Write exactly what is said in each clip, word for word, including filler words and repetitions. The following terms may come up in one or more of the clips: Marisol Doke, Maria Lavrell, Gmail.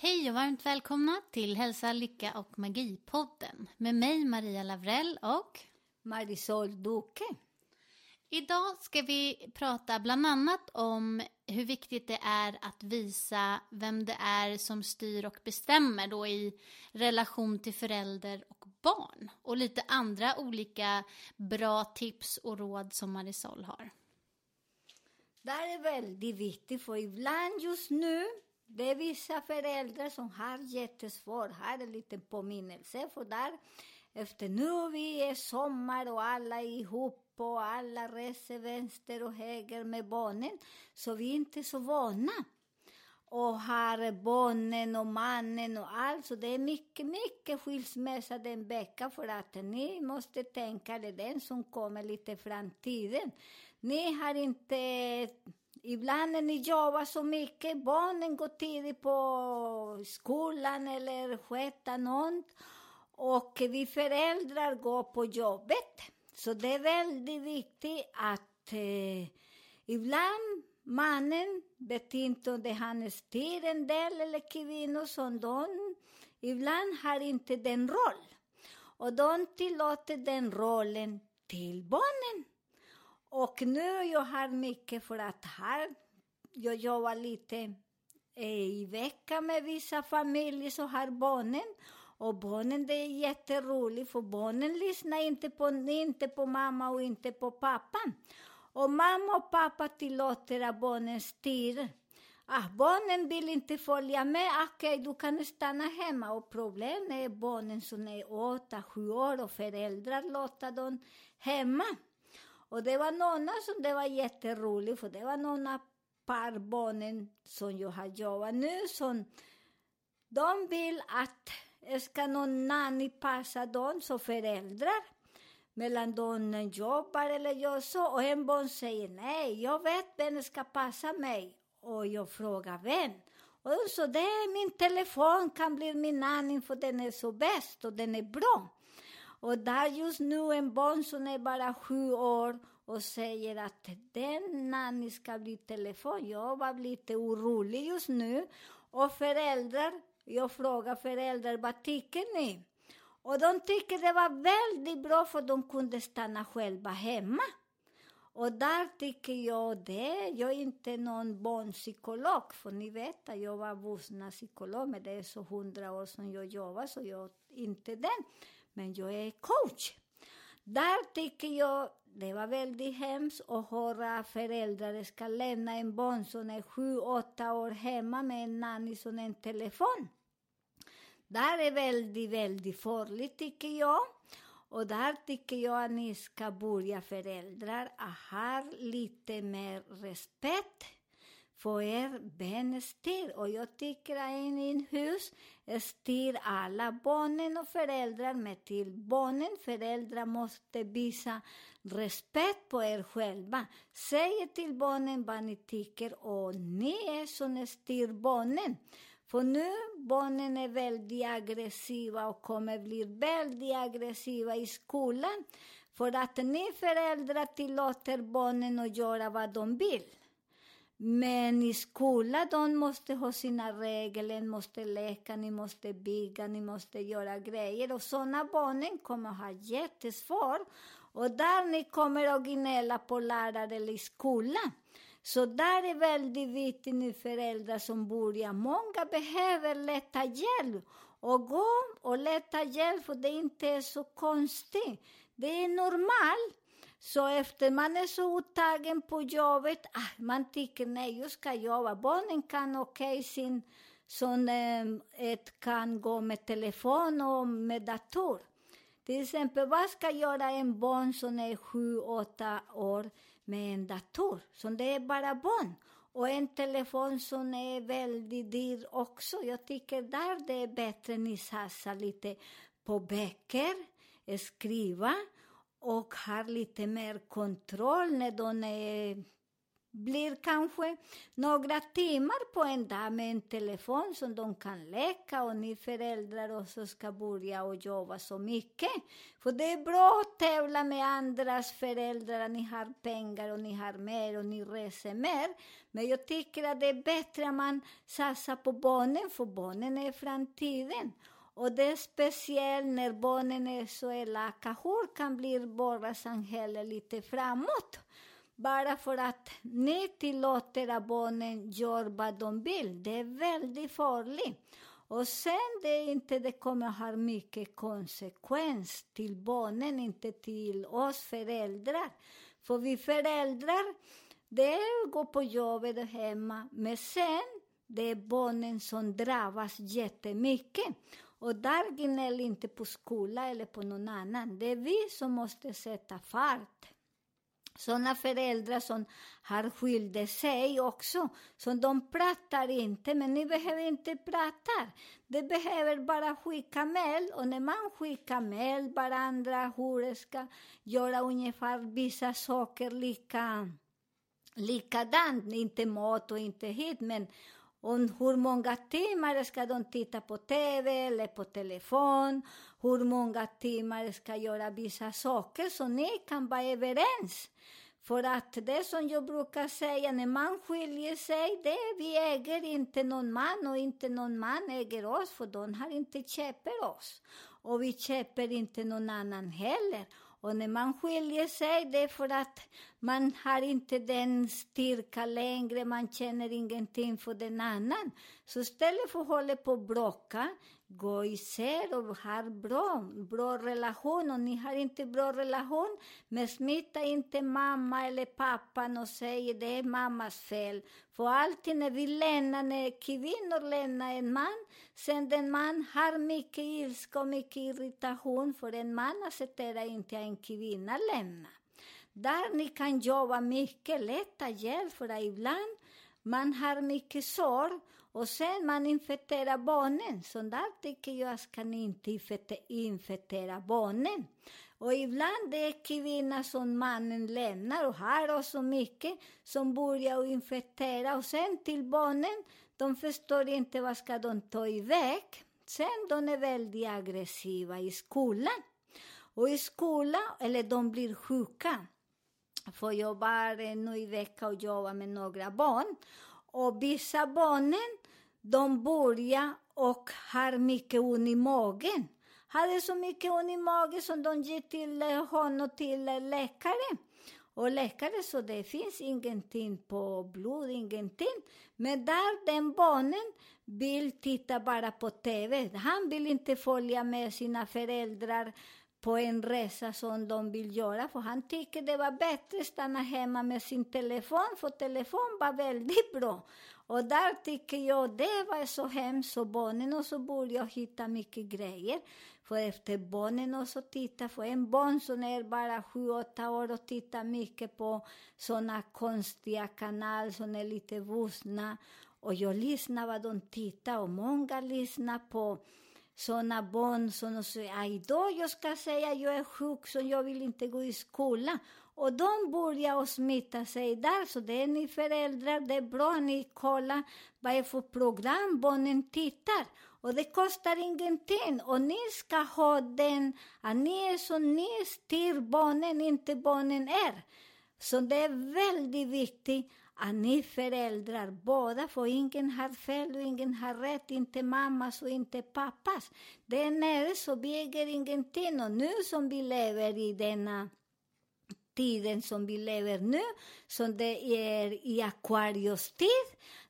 Hej och varmt välkomna till Hälsa, Lycka och Magi-podden med mig Maria Lavrell och Marisol Doke. Idag ska vi prata bland annat om hur viktigt det är att visa vem det är som styr och bestämmer då i relation till förälder och barn. Och lite andra olika bra tips och råd som Marisol har. Det är väldigt viktigt, för ibland just nu det är vissa föräldrar som har jättesvårt. Här är en liten påminnelse, för där efter nu vi är sommar och alla är ihop och alla reser vänster och höger med barnen, så vi är inte så vana. Och här barnen och mannen och allt, så det är mycket, mycket skilsmässa den veckan, för att ni måste tänka det den som kommer lite framtiden. Ni har inte, ibland när ni jobbar så mycket, barnen går tidigt på skolan eller sköter något. Och vi föräldrar går på jobbet. Så det är väldigt viktigt att eh, ibland mannen vet inte om det är hans tid en del, eller kvinnor som de ibland har inte den roll. Och de tillåter den rollen till barnen. Och nu jag har mycket, för att här jag jobbar lite eh, i veckan med vissa familjer så har barnen. Och barnen, det är jätteroligt, för barnen lyssnar inte på, inte på mamma och inte på pappa. Och mamma och pappa tillåter att barnen styr. Ah, barnen vill inte följa med, okej okay, du kan stanna hemma. Och problemet är barnen som är åtta, sju år och föräldrar låter dem hemma. Och det var någon som det var jätteroligt, för det var några par barnen som jag har jobbat nu som de vill att ska någon nanny passa dem som föräldrar mellan de jobbar eller gör så. Och en barn säger nej, jag vet vem ska passa mig. Och jag frågar vem. Och de sa det är min telefon, kan bli min nanny, för den är så bäst och den är bra. Och där just nu en barn som är bara sju år och säger att den nanny ska bli telefon. Jag var lite orolig just nu. Och föräldrar, jag frågar föräldrar, vad tycker ni? Och de tycker det var väldigt bra, för de kunde stanna själva hemma. Och där tycker jag det. Jag är inte någon barnpsykolog, för ni vet att jag var vuxna psykolog. Men det är så hundra år sedan jag jobbar, så jag är inte den. Men jag är coach. Där tycker jag det var väldigt hemskt att höra föräldrar ska lämna en barn som är sju, åtta år hemma med en nanny som en telefon. Där är väldigt, väldigt farligt tycker jag. Och där tycker jag att ni ska börja föräldrar att ha lite mer respekt för er barnens. Och jag tycker att en inhus styr alla barnen och föräldrar med till barnen. Föräldrar måste visa respekt på er själva. Säg till barnen vad ni tycker och ni är som styr barnen. För nu barnen är väldigt aggressiva och kommer bli väldigt aggressiva i skolan. För att ni föräldrar tillåter barnen att göra vad de vill. Men i skolan de måste ha sina regler, måste leka, ni måste bygga, ni måste göra grejer. Och sådana barnen kommer ha jättesvårt. Och där ni kommer att gnälla på lärare i skolan. Så där är väldigt viktigt nu föräldrar som börjar. Många behöver leta hjälp och gå och leta hjälp för det inte är så konstigt. Det är normalt. Så efter man är så uttagen på jobbet, ah, man tycker nej jag ska jobba. Barnen kan okej okay, sin som eh, kan gå med telefon och med dator. Till exempel vad ska göra en barn som är sju, åtta år med en dator? Så det är bara barn. Och en telefon som är väldigt dyr också. Jag tycker där det är bättre ni satsar lite på böcker, skriva. Och har lite mer kontroll när de är, blir kanske några timmar på en dag med en telefon som de kan leka. Och ni föräldrar också ska börja och jobba så mycket. För det är bra att tävla med andras föräldrar. Ni har pengar och ni har mer och ni reser mer. Men jag tycker att det är bättre att man satsar på barnen för barnen är framtiden. Och det är speciellt när barnen är så elaka. Hur kan bli våra samhälle lite framåt? Bara för att ni tillåter att barnen gör vad de vill. Det är väldigt farligt. Och sen det är inte det kommer ha mycket konsekvens till barnen, inte till oss föräldrar. För vi föräldrar, det är att gå på jobbet och hemma. Men sen, det är barnen som drabbas jättemycket. Och där gnäller inte på skola eller på någon annan. Det är vi som måste sätta fart. Sådana föräldrar som har skilt sig också. Som de pratar inte, men ni behöver inte prata. De behöver bara skicka mejl. Och när man skickar mejl, varandra, hur ska göra ungefär vissa saker lika, likadant. Inte mat och inte hit, men... Och hur många timmar ska de titta på tv eller på telefon? Hur många timmar ska göra vissa saker så ni kan vara överens? För att det som jag brukar säga när man skiljer sig, det är vi äger inte någon man och inte någon man äger oss för de har inte köper oss. Och vi köper inte någon annan heller. Och när man skiljer sig, det är för att man har inte den styrka längre, man känner ingenting för den annan. Så istället för att hålla på och bråka, gå isär och ha bra, bra relation. Och ni har inte bra relation, men smitta inte mamma eller pappan och säg det är mammas fel. För alltid när vi lämnar, när kvinnor lämnar en man, sen den man har mycket ilska och mycket irritation, för en man accepterar inte en kvinna lämna. Där ni kan jobba mycket, leta hjälp, för ibland man har mycket sorg och sen man infekterar barnen. Så där tycker jag ska ni inte infektera barnen. Och ibland det är kvinnan som mannen lämnar och har så mycket som börjar infektera. Och sen till barnen, de förstår inte vad ska de ta iväg. Sen de är väldigt aggressiva i skolan. Och i skolan, eller de blir sjuka. För jag var nu i vecka och jobba med några barn. Och vissa barnen, de börjar och har mycket ont i magen. Hade så mycket ont i magen som de gick till honom till läkare. Och läkare så det finns ingenting på blod, ingenting. Men där den barnen vill titta bara på tv. Han vill inte följa med sina föräldrar på en resa som de vill göra. För han tycker det var bättre att stanna hemma med sin telefon. För telefon var väldigt bra. Och där tycker jag det var så hemskt. Och barnen och så borde jag hitta mycket grejer. För efter barnen och så titta. För en barn som är bara sju, åtta år och tittar mycket på sådana konstiga kanaler som är lite vuxna. Och jag lyssnar vad de tittar. Och många lyssnar på sådana barn som säger idag jag ska säga jag är sjuk så jag vill inte gå i skolan. Och de börjar smitta sig där. Så det är ni föräldrar, det är bra ni kollar vad är för program barnen tittar. Och det kostar ingenting. Och ni ska ha den att ni är så ni styr barnen, inte barnen är. Så det är väldigt viktigt att ni föräldrar båda, för ingen har fel och ingen har rätt, inte mammas och inte pappas. Det är när så vi äger ingenting, och nu som vi lever i denna tiden som vi lever nu, som det är i Aquarius tid.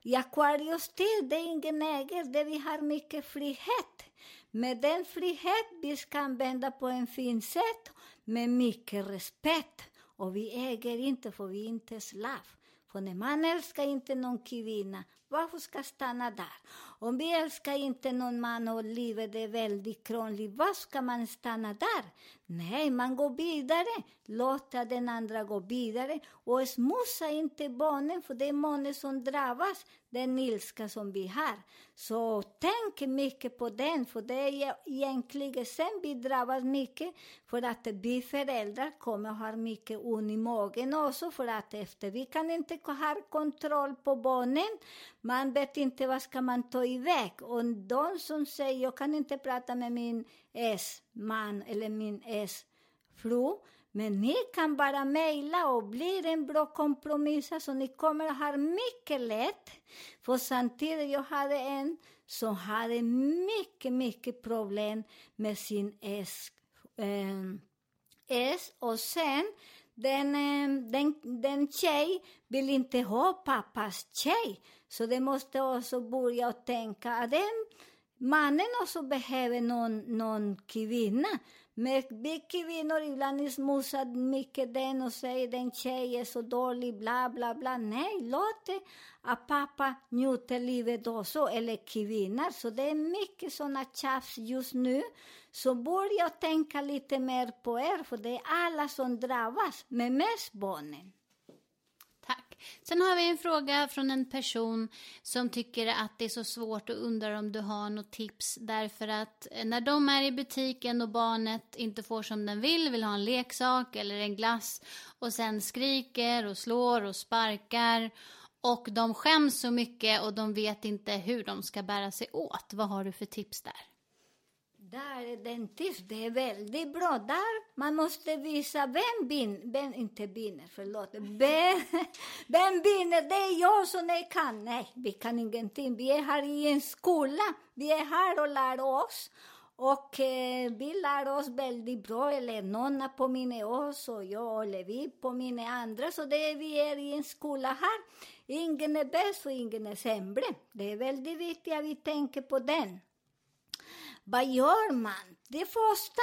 I Aquarius tid, det är ingen äger, det vi har mycket frihet. Med den frihet vi ska använda på en fin sätt, med mycket respekt. Och vi äger inte, för vi är inte slav. För när man älskar inte någon kvinna, varför ska stanna där? Om vi älskar inte någon man och livet är väldigt krångligt, varför ska man stanna där? Nej, man går vidare. Låta den andra gå vidare. Och smutsa inte barnen, för det är många som drabbas. Den ilska som vi har. Så tänk mycket på den. För det är egentligen sen vi drabbas mycket. För att vi föräldrar kommer ha mycket on i magen också. För att efter vi kan inte ha kontroll på barnen. Man vet inte vad ska man ta iväg. Och de som säger jag kan inte prata med min S-man eller min S-fru. Men ni kan bara mejla och blir en bra kompromiss. Så ni kommer ha mycket lätt. För samtidigt jag hade en som hade mycket, mycket problem med sin S. Eh, S. Och sen, den, eh, den, den tjej vill inte ha pappas tjej. Så det måste också börja tänka att den mannen också behöver någon, någon kvinna. Men vi kvinnor ibland smutsar mycket den och säger den tjej är så dålig, bla bla bla. Nej, låt det att pappa njuter livet också, eller kvinnor. Så det är mycket sådana tjafs just nu. Så börja tänka lite mer på er, för det är alla som drabbas, men mest barnen. Tack. Sen har vi en fråga från en person som tycker att det är så svårt och undrar om du har något tips. Därför att när de är i butiken och barnet inte får som den vill, vill ha en leksak eller en glass och sen skriker och slår och sparkar och de skäms så mycket och de vet inte hur de ska bära sig åt. Vad har du för tips där? Där är den tips, det är väldigt bra där. Man måste visa vem vinner, vem inte vinner, förlåt. Vem, vem vinner, det är jag som jag kan. Nej, vi kan ingenting. Vi är här i en skola, vi är här och lär oss. Och eh, vi lär oss väldigt bra, eller någon påminner oss och jag eller vi påminner andra. Så det är vi är i en skola här. Ingen är bäst och ingen är sämre. Det är väldigt viktigt att vi tänker på den. Vad gör man? Det första,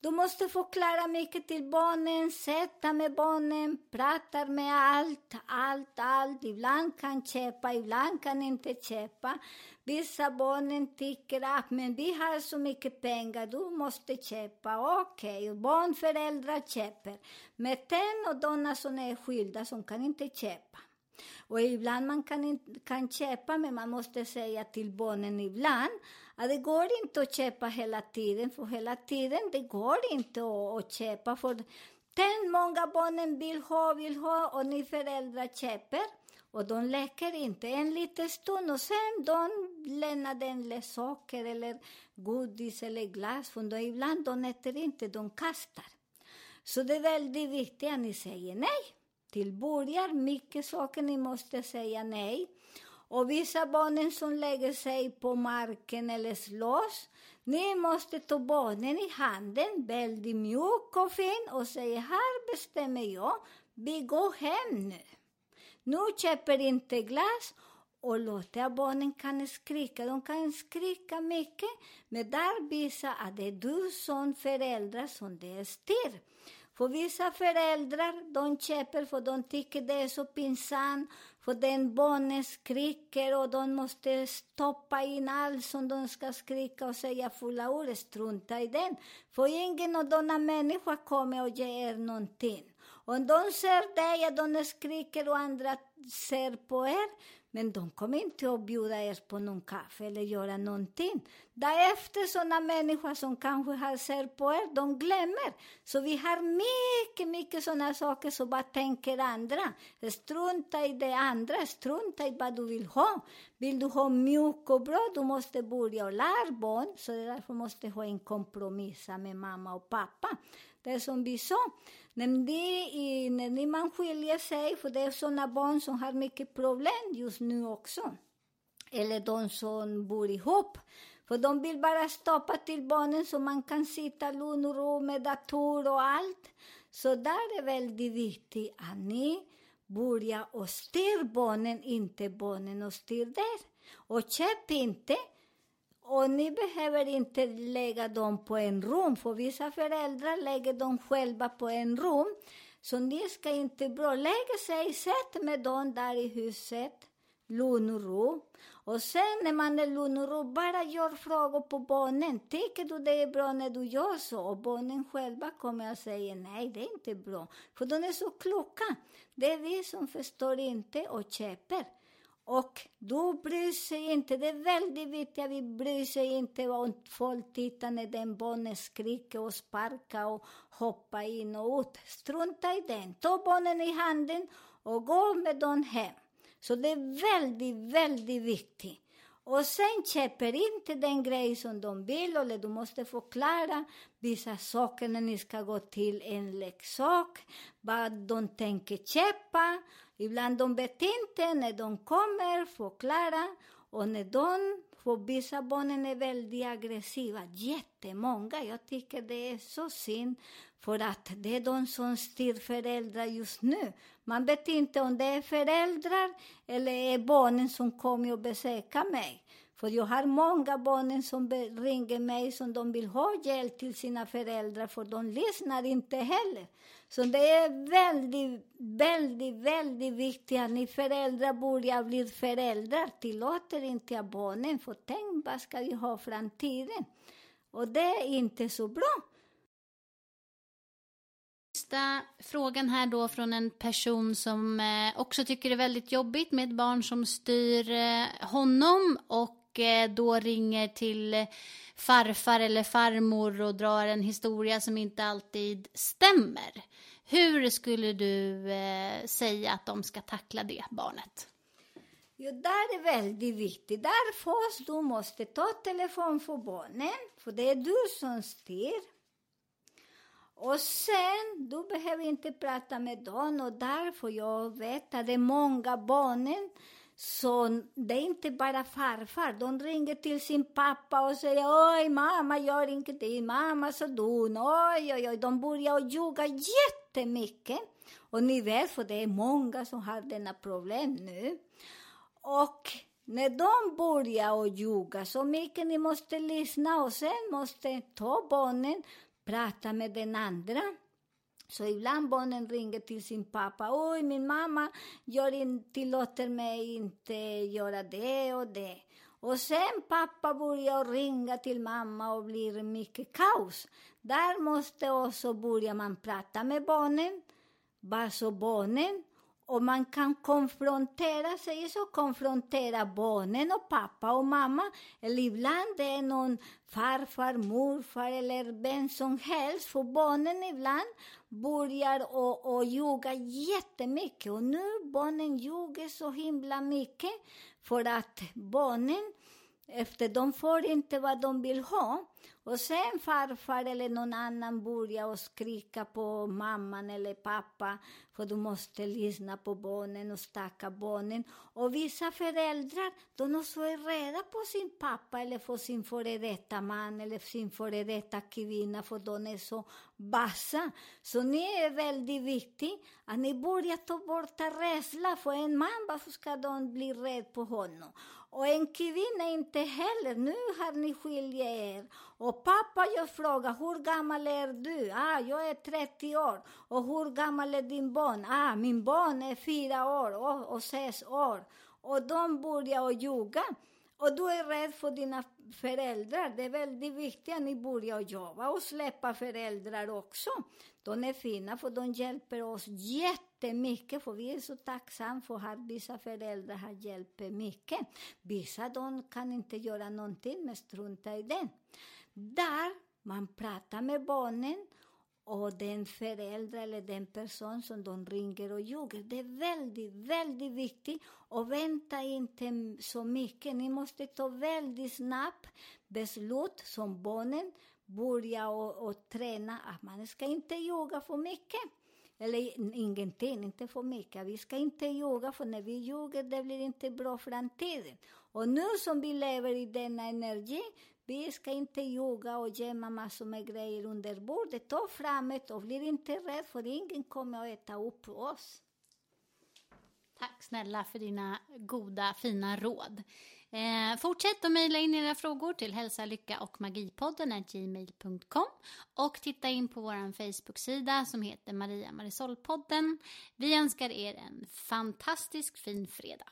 du måste förklara mycket till barnen, sätta med barnen, prata med allt, allt, allt. Ibland kan köpa, ibland kan inte köpa. Vissa barnen tycker att men vi har så mycket pengar, du måste köpa. Okej, okay. Barnföräldrar köper. Men den och donna som är skilda som kan inte köpa. Och ibland man kan, kan köpa, men man måste säga till barnen ibland att det går inte att köpa hela tiden, för hela tiden det går inte att, att köpa. För den många barnen vill ha, vill ha och ni föräldrar köper och de läcker inte en liten stund och sen de lämnar den leksaker eller godis eller glass, för ibland de äter inte, de kastar. Så det är väldigt viktigt att ni säger nej. Till börjar mycket saker ni måste säga nej. Och vissa barnen som lägger sig på marken eller slåss. Ni måste ta barnen i handen, väldigt mjuk och fin. Och säga, här bestämmer jag. Vi går hem nu. Nu köper inte glass. Och låter barnen kan skrika. De kan skrika mycket. Men där visar att det är du som föräldrar som det är styr. För vissa föräldrar, de köper för de tycker det är så pinsamt. För den barnen skriker och de måste stoppa in allt som de ska skrika och säga fulla ord, strunta i den. För ingen av de människor kommer och ger er någonting. Om de ser dig och de skriker och andra ser på er, men de kommer inte att bjuda er på någon kaffe eller göra någonting. Därefter sådana människor som kanske har ser på er, de glömmer. Så vi har mycket, mycket sådana saker som bara tänker andra. Strunta i det andra, strunta i vad du vill ha. Vill du ha mjuk och bra, du måste börja och lära barn. Så därför måste ha en kompromiss med mamma och pappa. Det som vi sa, när man skiljer sig, för det är sådana barn som har mycket problem just nu också. Eller de som bor ihop. För de vill bara stoppa till barnen så man kan sitta lugn och ro med dator och allt. Så där är väldigt viktigt att ni börjar och styr barnen, inte barnen och styr där. Och köp inte. Och ni behöver inte lägga dem på en rum. För vissa föräldrar lägger dem själva på en rum. Så ni ska inte bra lägga sig. Sätt med dem där i huset. Lugn och ro. Och sen när man är lugn och ro, bara gör frågor på barnen. Tycker du det är bra när du gör så? Och barnen själva kommer att säga nej, det är inte bra. För de är så kloka. Det är vi som förstår inte och köper. Och då bryr sig inte, det är väldigt viktigt att vi bryr sig inte om folk tittar när den barnen skriker och sparkar och hoppar in och ut. Strunta i den, ta barnen i handen och gå med dem hem. Så det är väldigt, väldigt viktigt. Och sen köper inte den grej som de vill, eller du måste förklara vissa saker när ni ska gå till en leksak, vad de tänker köpa. Ibland de vet inte när de kommer, förklara. Och när de, för vissa barnen är väldigt aggressiva, jättemånga. Jag tycker det är så synd, för att det är de som styr föräldrar just nu. Man vet inte om det är föräldrar eller är barnen som kommer och besöker mig. För jag har många barnen som ringer mig som de vill ha hjälp till sina föräldrar, för de lyssnar inte heller. Så det är väldigt, väldigt, väldigt viktigt att ni föräldrar börjar bli föräldrar. Tillåter inte att barnen får tänka, vad ska vi ha framtiden? Och det är inte så bra. Sista frågan här då från en person som också tycker det är väldigt jobbigt med ett barn som styr honom, och då ringer till farfar eller farmor och drar en historia som inte alltid stämmer. Hur skulle du säga att de ska tackla det barnet? Jo, det är väldigt viktigt. Därför du måste ta telefon för barnen, för det är du som styr. Och sen, du behöver inte prata med dem, och därför jag vet att det är många barnen. Så det är inte bara farfar, de ringer till sin pappa och säger oj mamma gör ingenting, mamma så dum, oj oj oj. De börjar ljuga jättemycket, och ni vet, för det är många som har denna problem nu. Och när de börjar ljuga så mycket, ni måste lyssna, och sen måste ta barnen. Prata med den andra. Så ibland barnen ringer till sin pappa. Oj, min mamma gör inte, tillåter mig inte göra det och det. Och sen pappa börjar ringa till mamma och blir mycket kaos. Där måste också börja man prata med barnen. Bara så barnen. Och man kan konfrontera sig, så konfrontera barnen och pappa och mamma. Eller ibland är någon farfar, morfar eller vem som helst. För barnen ibland börjar och, och ljuga jättemycket. Och nu barnen ljuger så himla mycket. För att barnen, efter de får inte vad de vill ha. Och sen farfar eller någon annan börjar och skrika på mamman eller pappa. För du måste lyssna på barnen och stacka barnen. Och vissa föräldrar, de också är rädda på sin pappa eller på sin före detta man eller sin före detta kvinna. För de är så bassa. Så ni är väldigt viktigt att ni börjar ta bort rädsla. För en man, varför ska de bli rädd på honom? Och en kvinna inte heller. Nu har ni skiljer er. Och pappa, jag frågar, hur gammal är du? Ah, jag är trettio år. Och hur gammal är din barn? Ah, min barn är fyra år och, och sex år. Och de börjar ljuga. Och du är rädd för dina föräldrar. Det är väldigt viktigt att ni börjar jobba och släppa föräldrar också. De är fina för de hjälper oss jättemycket. För vi är så tacksamma för att vissa föräldrar har hjälper mycket. Vissa de kan inte göra någonting men strunta i det. Där man pratar med barnen. Och den förälder eller den person som de ringer och ljuger. Det är väldigt, väldigt viktigt. Och vänta inte så mycket. Ni måste ta väldigt snabbt beslut som barnen börjar och, och träna. Att man ska inte ljuga för mycket. Eller ingenting, inte för mycket. Vi ska inte ljuga för när vi ljuger det blir inte bra framtiden. Och nu som vi lever i denna energi. Vi ska inte ljuga och gömma massor med grejer under bordet. Ta framåt och blir inte rädd för ingen kommer att äta upp oss. Tack snälla för dina goda, fina råd. Eh, fortsätt att mejla in era frågor till hälsa lycka och magipodden at gmail punkt com och titta in på vår Facebook-sida som heter Maria Marisol-podden. Vi önskar er en fantastisk fin fredag.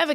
Ever